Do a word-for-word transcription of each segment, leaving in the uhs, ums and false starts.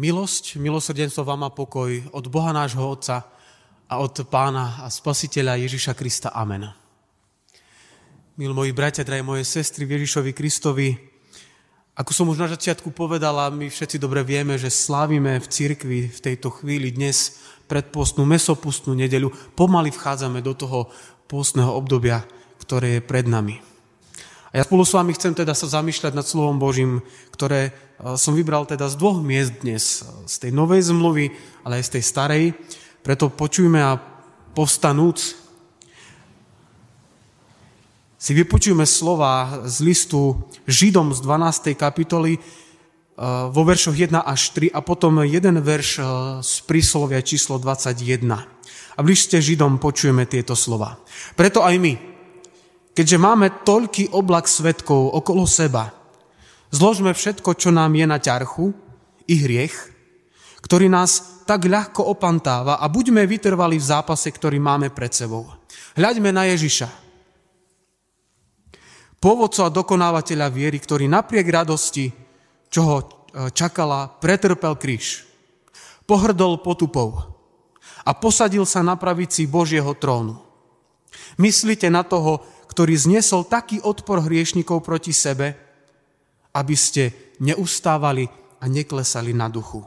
Milosť, milosrdenstvo vám a pokoj od Boha nášho Otca a od Pána a Spasiteľa Ježiša Krista. Amen. Milí moji bratia, drahé moje sestry v Ježišovi Kristovi, ako som už na začiatku povedala, my všetci dobre vieme, že slávime v cirkvi v tejto chvíli dnes predpostnú mesopustnú nedeľu. Pomaly vchádzame do toho postného obdobia, ktoré je pred nami. A ja spolu s vami chcem teda sa zamýšľať nad slovom Božím, ktoré som vybral teda z dvoch miest dnes, z tej novej zmluvy, ale aj z tej starej. Preto počujme a povstanúc si vypočujme slova z listu Židom z dvanástej kapitoly vo veršoch jeden až tri a potom jeden verš z príslovia číslo dvadsaťjeden. A v liste Židom počujeme tieto slova. Preto aj my, keďže máme toľký oblak svedkov okolo seba, zložme všetko, čo nám je na ťarchu, i hriech, ktorý nás tak ľahko opantáva a buďme vytrvali v zápase, ktorý máme pred sebou. Hľaďme na Ježiša, pôvodcu a dokonávateľa viery, ktorý napriek radosti, čo ho čakala, pretrpel kríž, pohrdol potupou a posadil sa na pravici Božieho trónu. Myslite na toho, ktorý zniesol taký odpor hriešnikov proti sebe, aby ste neustávali a neklesali na duchu.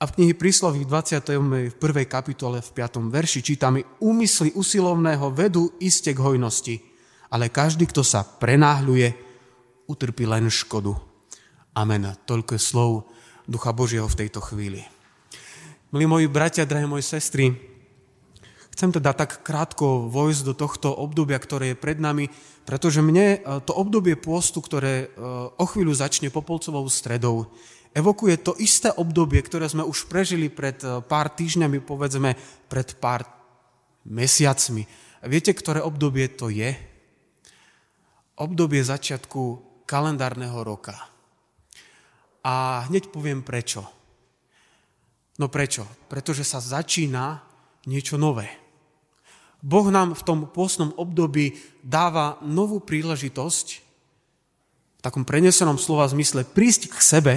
A v knihe Prísloví dvadsiatej prvej kapitole v piatom verši čítame: úmysly usilovného vedú iste k hojnosti, ale každý, kto sa prenáhľuje, utrpí len škodu. Amen. Toľko slov Ducha Božieho v tejto chvíli. Milí moji bratia, drahé moje sestry, chcem teda tak krátko vojsť do tohto obdobia, ktoré je pred nami, pretože mne to obdobie pôstu, ktoré o chvíľu začne Popolcovou stredou, evokuje to isté obdobie, ktoré sme už prežili pred pár týždňami, povedzme pred pár mesiacmi. Viete, ktoré obdobie to je? Obdobie začiatku kalendárneho roka. A hneď poviem prečo. No prečo? Pretože sa začína niečo nové. Boh nám v tom pôstnom období dáva novú príležitosť, v takom prenesenom slova zmysle, prísť k sebe,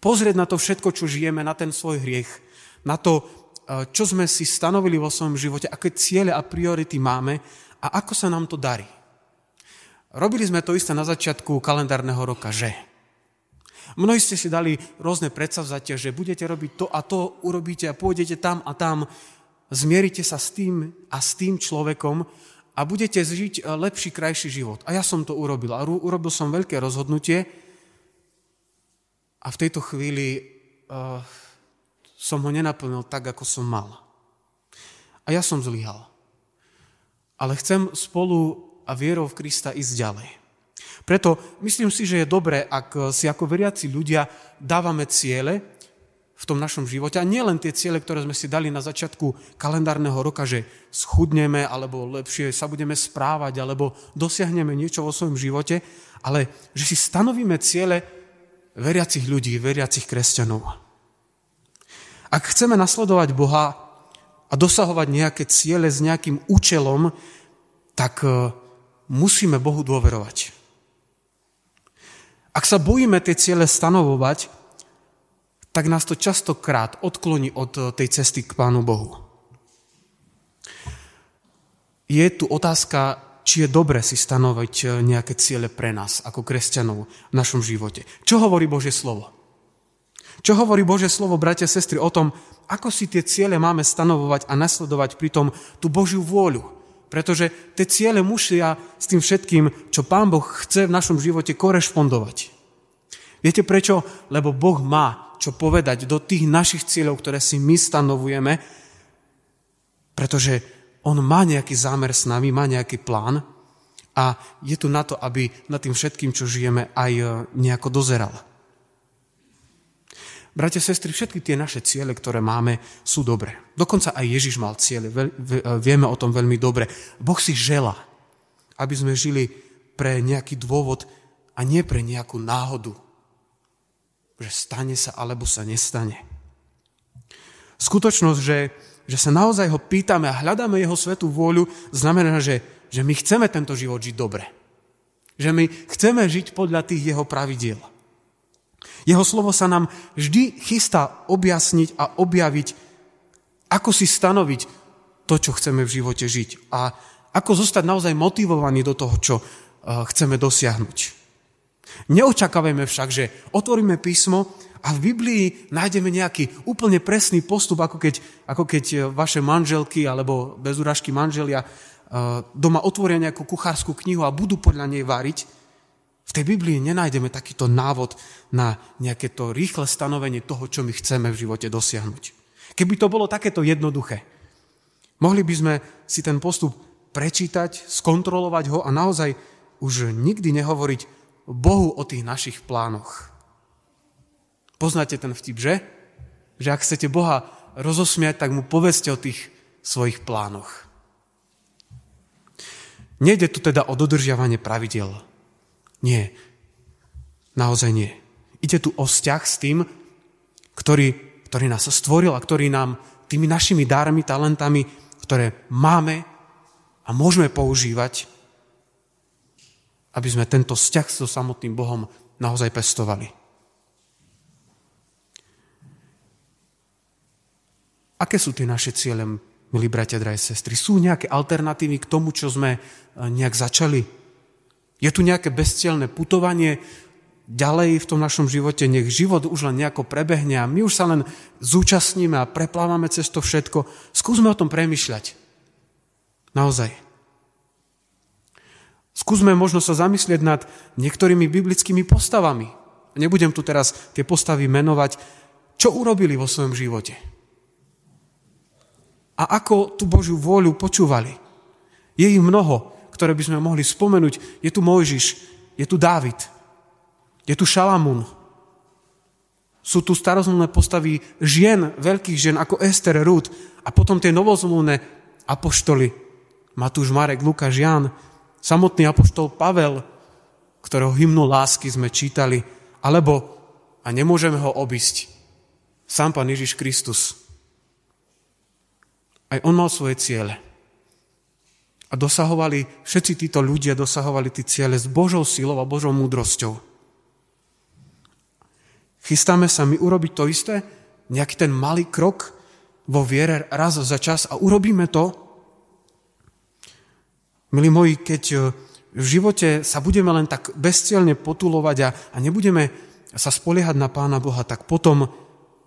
pozrieť na to všetko, čo žijeme, na ten svoj hriech, na to, čo sme si stanovili vo svojom živote, aké ciele a priority máme a ako sa nám to darí. Robili sme to isté na začiatku kalendárneho roka, že? Mnohí ste si dali rôzne predsavzatia, že budete robiť to a to, urobíte a pôjdete tam a tam, zmierite sa s tým a s tým človekom a budete žiť lepší, krajší život. A ja som to urobil. A urobil som veľké rozhodnutie a v tejto chvíli uh, som ho nenaplnil tak, ako som mal. A ja som zlyhal. Ale chcem spolu a vierou v Krista ísť ďalej. Preto myslím si, že je dobré, ak si ako veriaci ľudia dávame ciele v tom našom živote. A nielen tie ciele, ktoré sme si dali na začiatku kalendárneho roka, že schudneme, alebo lepšie sa budeme správať, alebo dosiahneme niečo vo svojom živote, ale že si stanovíme ciele veriacich ľudí, veriacich kresťanov. Ak chceme nasledovať Boha a dosahovať nejaké ciele s nejakým účelom, tak musíme Bohu dôverovať. Ak sa bojíme tie ciele stanovovať, tak nás to častokrát odkloní od tej cesty k Pánu Bohu. Je tu otázka, či je dobre si stanoviť nejaké ciele pre nás, ako kresťanov, v našom živote. Čo hovorí Božie slovo? Čo hovorí Božie slovo, bratia a sestry, o tom, ako si tie ciele máme stanovovať a nasledovať pritom tú Božiu vôľu? Pretože tie ciele musia s tým všetkým, čo Pán Boh chce v našom živote, korešpondovať. Viete prečo? Lebo Boh má čo povedať do tých našich cieľov, ktoré si my stanovujeme, pretože on má nejaký zámer s nami, má nejaký plán a je tu na to, aby nad tým všetkým, čo žijeme, aj nejako dozeral. Bratia, sestry, všetky tie naše ciele, ktoré máme, sú dobré. Dokonca aj Ježiš mal ciele, vieme o tom veľmi dobre. Boh si želá, aby sme žili pre nejaký dôvod a nie pre nejakú náhodu, že stane sa, alebo sa nestane. Skutočnosť, že, že sa naozaj ho pýtame a hľadáme jeho svätú vôľu, znamená, že, že my chceme tento život žiť dobre. Že my chceme žiť podľa tých jeho pravidiel. Jeho slovo sa nám vždy chystá objasniť a objaviť, ako si stanoviť to, čo chceme v živote žiť a ako zostať naozaj motivovaní do toho, čo chceme dosiahnuť. Neočakávajme však, že otvoríme písmo a v Biblii nájdeme nejaký úplne presný postup, ako keď, ako keď vaše manželky alebo bez urážky manželia doma otvoria nejakú kuchárskú knihu a budú podľa nej variť. V tej Biblii nenájdeme takýto návod na nejaké to rýchle stanovenie toho, čo my chceme v živote dosiahnuť. Keby to bolo takéto jednoduché, mohli by sme si ten postup prečítať, skontrolovať ho a naozaj už nikdy nehovoriť Bohu o tých našich plánoch. Poznáte ten vtip, že? Že ak chcete Boha rozosmiať, tak mu povedzte o tých svojich plánoch. Nejde tu teda o dodržiavanie pravidiel. Nie. Naozaj nie. Ide tu o vzťah s tým, ktorý, ktorý nás stvoril a ktorý nám tými našimi dármi, talentami, ktoré máme a môžeme používať, aby sme tento vzťah so samotným Bohom naozaj pestovali. Aké sú tie naše ciele, milí bratia, drahé sestry? Sú nejaké alternatívy k tomu, čo sme nejak začali? Je tu nejaké bezcielne putovanie ďalej v tom našom živote? Nech život už len nejako prebehne a my už sa len zúčastníme a preplávame cez to všetko. Skúsme o tom premyšľať. Naozaj. Skúsme možno sa zamyslieť nad niektorými biblickými postavami. Nebudem tu teraz tie postavy menovať. Čo urobili vo svojom živote? A ako tú Božiu vôľu počúvali? Je ich mnoho, ktoré by sme mohli spomenúť. Je tu Mojžiš, je tu Dávid, je tu Šalamún. Sú tu starozmluvné postavy žien, veľkých žien ako Ester, Ruth a potom tie novozmluvné apoštoli Matúš, Marek, Lukáš, Ján, samotný apoštol Pavel, ktorého hymnu lásky sme čítali, alebo, a nemôžeme ho obísť, sám Pán Ježiš Kristus. Aj on mal svoje ciele. A dosahovali, všetci títo ľudia dosahovali tí ciele s Božou silou a Božou múdrosťou. Chystáme sa my urobiť to isté, nejaký ten malý krok vo viere raz za čas a urobíme to. Milí moji, keď v živote sa budeme len tak bezcielne potulovať a, a nebudeme sa spoliehať na Pána Boha, tak potom,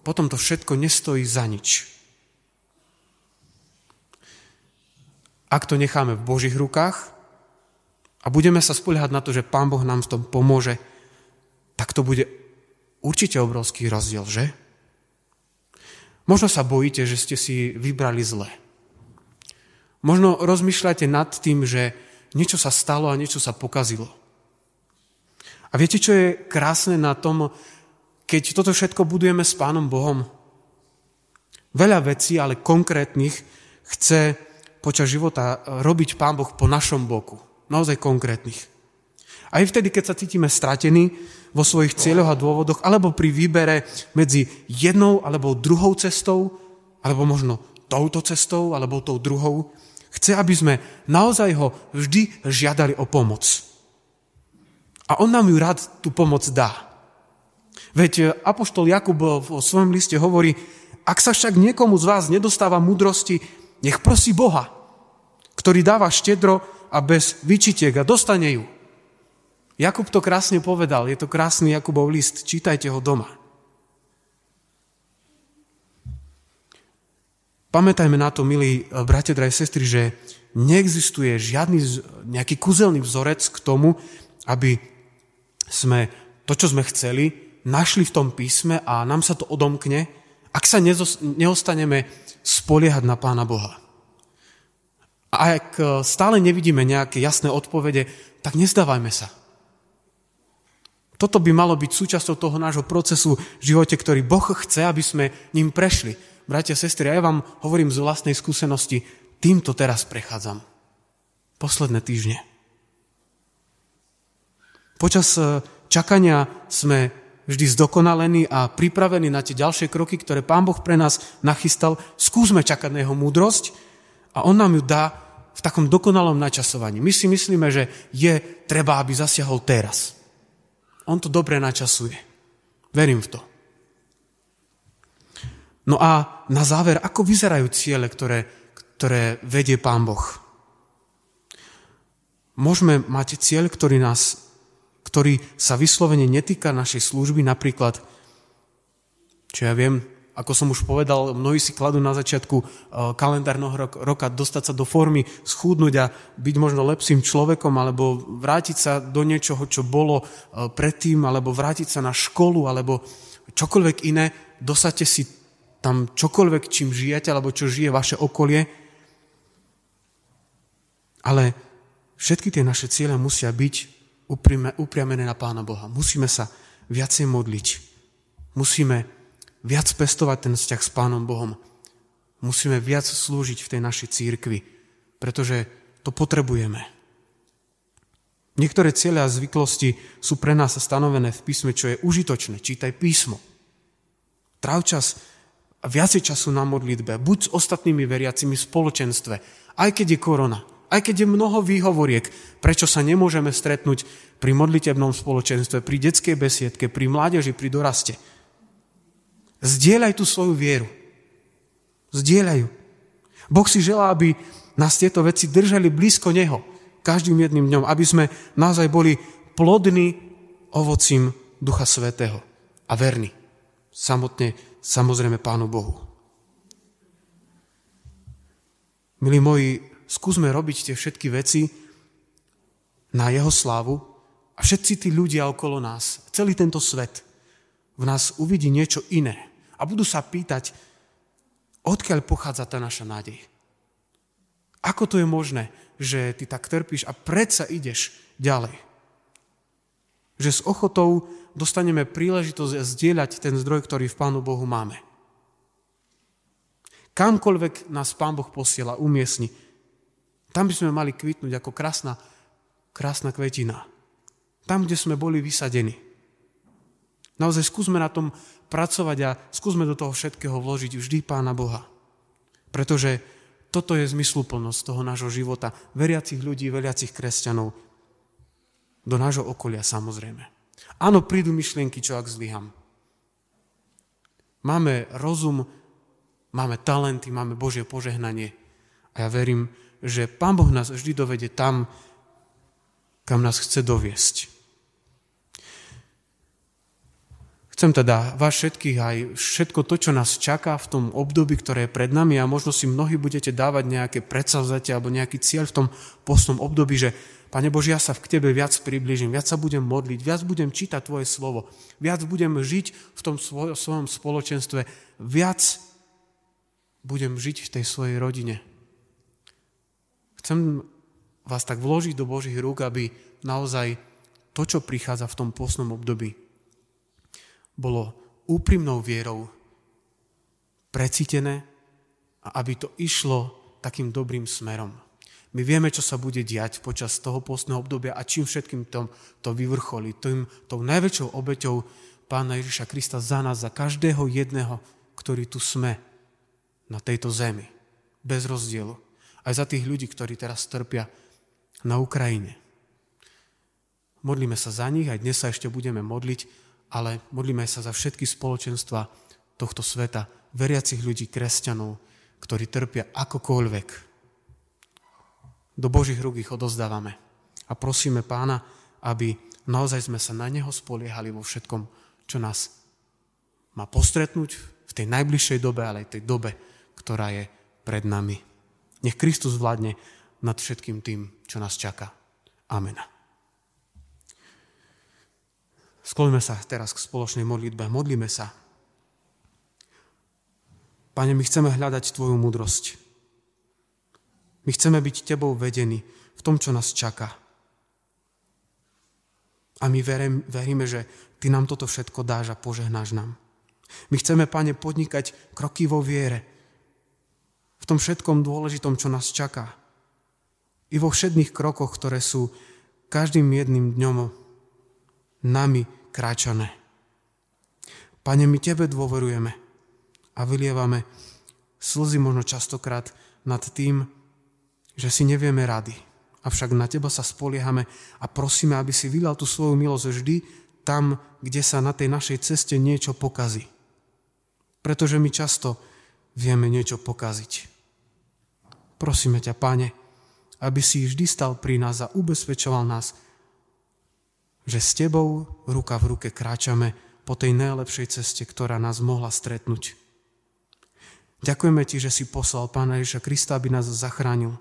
potom to všetko nestojí za nič. Ak to necháme v Božích rukách a budeme sa spoliehať na to, že Pán Boh nám v tom pomôže, tak to bude určite obrovský rozdiel, že? Možno sa bojíte, že ste si vybrali zle. Možno rozmýšľate nad tým, že niečo sa stalo a niečo sa pokazilo. A viete, čo je krásne na tom, keď toto všetko budujeme s Pánom Bohom? Veľa vecí, ale konkrétnych, chce počas života robiť Pán Boh po našom boku. Naozaj konkrétnych. Aj vtedy, keď sa cítime stratení vo svojich cieľoch a dôvodoch, alebo pri výbere medzi jednou alebo druhou cestou, alebo možno touto cestou, alebo tou druhou, chce, aby sme naozaj ho vždy žiadali o pomoc. A on nám ju rád tú pomoc dá. Veď apoštol Jakub vo svojom liste hovorí, ak sa však niekomu z vás nedostáva múdrosti, nech prosí Boha, ktorý dáva štedro a bez výčitiek a dostane ju. Jakub to krásne povedal, je to krásny Jakubov list, čítajte ho doma. Pamätajme na to, milí bratia, drahé sestry, že neexistuje žiadny nejaký kuzelný vzorec k tomu, aby sme to, čo sme chceli, našli v tom písme a nám sa to odomkne, ak sa neostaneme spoliehať na Pána Boha. A ak stále nevidíme nejaké jasné odpovede, tak nezdávajme sa. Toto by malo byť súčasťou toho nášho procesu v živote, ktorý Boh chce, aby sme ním prešli. Bratia, sestry, ja vám hovorím z vlastnej skúsenosti, týmto teraz prechádzam. Posledné týždne. Počas čakania sme vždy zdokonalení a pripravení na tie ďalšie kroky, ktoré Pán Boh pre nás nachystal. Skúsme čakať na jeho múdrosť a on nám ju dá v takom dokonalom načasovaní. My si myslíme, že je treba, aby zasiahol teraz. On to dobre načasuje. Verím v to. No a na záver, ako vyzerajú ciele, ktoré, ktoré vedie Pán Boh? Môžeme mať cieľ, ktorý, nás, ktorý sa vyslovene netýka našej služby, napríklad, čo ja viem, ako som už povedal, mnohí si kladú na začiatku kalendárneho roka dostať sa do formy, schudnúť a byť možno lepším človekom, alebo vrátiť sa do niečoho, čo bolo predtým, alebo vrátiť sa na školu, alebo čokoľvek iné. Dosaďte si tam čokoľvek, čím žijete, alebo čo žije vaše okolie. Ale všetky tie naše ciele musia byť upriamené na Pána Boha. Musíme sa viacej modliť. Musíme viac pestovať ten vzťah s Pánom Bohom. Musíme viac slúžiť v tej našej cirkvi, pretože to potrebujeme. Niektoré ciele a zvyklosti sú pre nás stanovené v písme, čo je užitočné. Čítaj písmo. Tráv čas a viacej času na modlitbe. Buď s ostatnými veriacimi v spoločenstve, aj keď je korona, aj keď je mnoho výhovoriek, prečo sa nemôžeme stretnúť pri modlitebnom spoločenstve, pri detskej besiedke, pri mládeži, pri doraste. Zdieľaj tú svoju vieru. Zdieľaj ju. Boh si želá, aby nás tieto veci držali blízko Neho každým jedným dňom, aby sme naozaj boli plodní ovocím Ducha Svätého a verní samotne, samozrejme, Pánu Bohu. Milí moji, skúsme robiť tie všetky veci na Jeho slávu a všetci tí ľudia okolo nás, celý tento svet, v nás uvidí niečo iné a budú sa pýtať, odkiaľ pochádza tá naša nádej. Ako to je možné, že ty tak trpíš a predsa ideš ďalej? Že s ochotou dostaneme príležitosť zdieľať ten zdroj, ktorý v Pánu Bohu máme. Kamkoľvek nás Pán Boh posiela, umiestni, tam by sme mali kvitnúť ako krásna, krásna kvetina. Tam, kde sme boli vysadení. Naozaj skúsme na tom pracovať a skúsme do toho všetkého vložiť vždy Pána Boha. Pretože toto je zmysluplnosť toho nášho života, veriacich ľudí, veriacich kresťanov. Do nášho okolia, samozrejme. Áno, prídu myšlienky, čo ak zlyham. Máme rozum, máme talenty, máme Božie požehnanie. A ja verím, že Pán Boh nás vždy dovede tam, kam nás chce doviesť. Chcem teda vás všetkých aj všetko to, čo nás čaká v tom období, ktoré je pred nami, a možno si mnohí budete dávať nejaké predsavzatie alebo nejaký cieľ v tom postnom období, že Pane Bože, ja sa k Tebe viac priblížim, viac sa budem modliť, viac budem čítať Tvoje slovo, viac budem žiť v tom svoj, svojom spoločenstve, viac budem žiť v tej svojej rodine. Chcem vás tak vložiť do Božích rúk, aby naozaj to, čo prichádza v tom postnom období, bolo úprimnou vierou precítené a aby to išlo takým dobrým smerom. My vieme, čo sa bude diať počas toho postného obdobia a čím všetkým tom, to vyvrcholí. Tým, tou najväčšou obeťou Pána Ježiša Krista za nás, za každého jedného, ktorý tu sme na tejto zemi. Bez rozdielu. Aj za tých ľudí, ktorí teraz trpia na Ukrajine. Modlíme sa za nich, aj dnes sa ešte budeme modliť, ale modlíme sa za všetky spoločenstva tohto sveta, veriacich ľudí, kresťanov, ktorí trpia akokoľvek. Do Božích rúk ich odozdávame a prosíme Pána, aby naozaj sme sa na Neho spoliehali vo všetkom, čo nás má postretnúť v tej najbližšej dobe, ale aj tej dobe, ktorá je pred nami. Nech Kristus vládne nad všetkým tým, čo nás čaká. Amen. Skloňme sa teraz k spoločnej modlitbe. Modlíme sa. Pane, my chceme hľadať Tvoju múdrosť. My chceme byť Tebou vedení v tom, čo nás čaká. A my verím, veríme, že Ty nám toto všetko dáš a požehnáš nám. My chceme, Pane, podnikať kroky vo viere. V tom všetkom dôležitom, čo nás čaká. I vo všetných krokoch, ktoré sú každým jedným dňom nami kráčané. Pane, my Tebe dôverujeme a vylievame slzy možno častokrát nad tým, že si nevieme rady. Avšak na Teba sa spoliehame a prosíme, aby si vylial tú svoju milosť vždy tam, kde sa na tej našej ceste niečo pokazí. Pretože my často vieme niečo pokaziť. Prosíme ťa, Pane, aby si vždy stal pri nás a ubezpečoval nás, že s tebou ruka v ruke kráčame po tej najlepšej ceste, ktorá nás mohla stretnúť. Ďakujeme ti, že si poslal Pána Ježiša Krista, aby nás zachránil.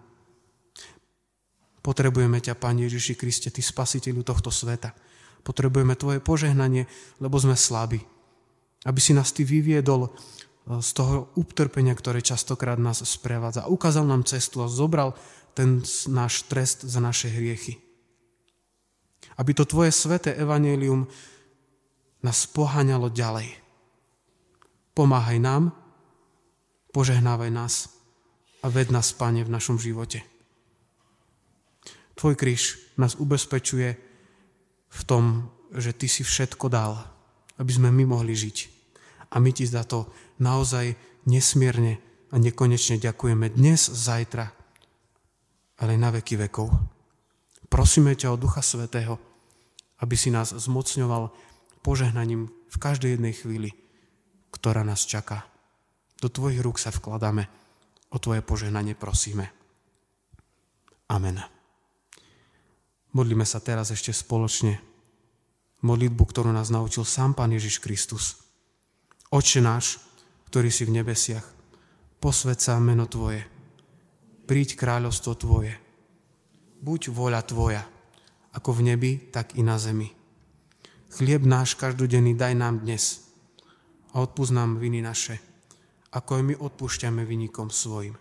Potrebujeme ťa, Pane Ježiši Kriste, ty spasiteľu tohto sveta. Potrebujeme tvoje požehnanie, lebo sme slabí. Aby si nás ty vyviedol z toho utrpenia, ktoré častokrát nás sprevádza. Ukázal nám cestu a zobral ten náš trest za naše hriechy. Aby to tvoje sväté evanjelium nás poháňalo ďalej. Pomáhaj nám, požehnávaj nás a ved nás, Pane, v našom živote. Tvoj kríž nás ubezpečuje v tom, že ty si všetko dal, aby sme my mohli žiť. A my ti za to naozaj nesmierne a nekonečne ďakujeme dnes, zajtra, ale na veky vekov. Prosíme ťa o Ducha Svätého, aby si nás zmocňoval požehnaním v každej jednej chvíli, ktorá nás čaká. Do tvojich rúk sa vkladáme, o tvoje požehnanie prosíme. Amen. Modlíme sa teraz ešte spoločne modlitbu, ktorú nás naučil sám Pán Ježiš Kristus. Otče náš, ktorý si v nebesiach, posväť sa meno tvoje, príď kráľovstvo tvoje, buď vôľa tvoja, ako v nebi, tak i na zemi. Chlieb náš každodenný daj nám dnes a odpúsť nám viny naše, ako aj my odpúšťame vinníkom svojim.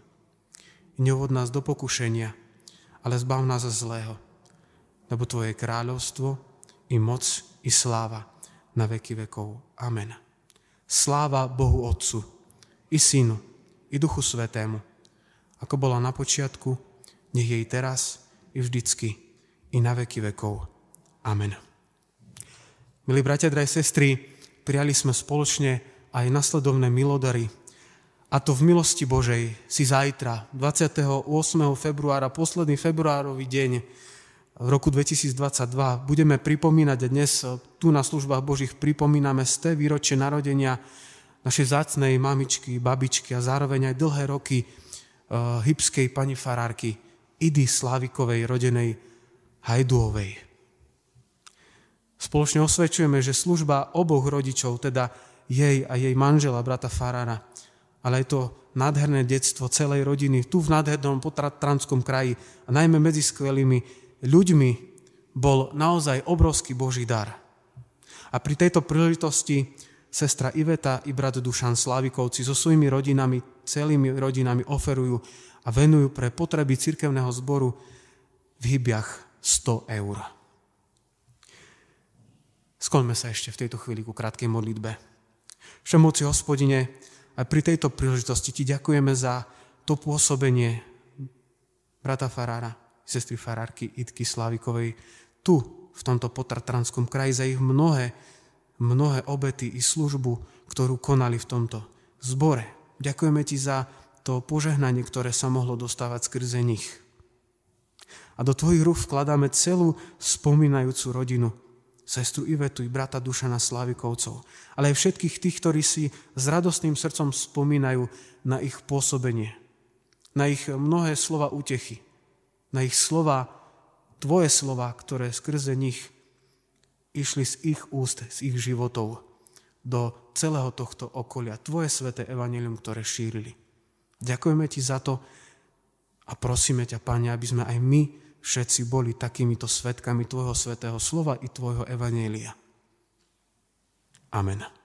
Neuvod nás do pokušenia, ale zbav nás zlého, lebo tvoje kráľovstvo, i moc, i sláva na veky vekov. Amen. Sláva Bohu Otcu, i Synu, i Duchu Svätému, ako bola na počiatku, nech jej teraz, i vždycky, i na veky vekov. Amen. Milí bratia, drahí sestry, prijali sme spoločne aj nasledovné milodary, a to v milosti Božej si zajtra, dvadsiateho ôsmeho februára, posledný februárový deň, v roku dvetisícdvadsaťdva budeme pripomínať a dnes tu na službách Božích pripomíname sté výročie narodenia našej vzácnej mamičky, babičky a zároveň aj dlhé roky uh, hybskej pani farárky Idy Slávikovej, rodenej Hajduovej. Spoločne osvedčujeme, že služba oboch rodičov, teda jej a jej manžela, brata farára, ale aj to nádherné detstvo celej rodiny tu v nádhernom potratranskom kraji a najmä medzi skvelými ľuďmi bol naozaj obrovský Boží dar. A pri tejto príležitosti sestra Iveta i brat Dušan Slávikovci so svojimi rodinami, celými rodinami oferujú a venujú pre potreby cirkevného zboru v Hybiach sto eur. Skloňme sa ešte v tejto chvíli ku krátkej modlitbe. Všemohúci Hospodine, aj pri tejto príležitosti ti ďakujeme za to pôsobenie brata farára, sestry farárky Idky Slávikovej tu, v tomto potratranskom kraji, za ich mnohé, mnohé obety i službu, ktorú konali v tomto zbore. Ďakujeme ti za to požehnanie, ktoré sa mohlo dostávať skrze nich. A do tvojich rúk vkladáme celú spomínajúcu rodinu, sestru Ivetu i brata Dušana Slávikovcov, ale aj všetkých tých, ktorí si s radostným srdcom spomínajú na ich pôsobenie, na ich mnohé slova útechy, na ich slova, tvoje slova, ktoré skrze nich išli z ich úst, z ich životov do celého tohto okolia. Tvoje sväté evanjelium, ktoré šírili. Ďakujeme ti za to a prosíme ťa, Pane, aby sme aj my všetci boli takýmito svedkami tvojho svätého slova i tvojho evanjelia. Amen.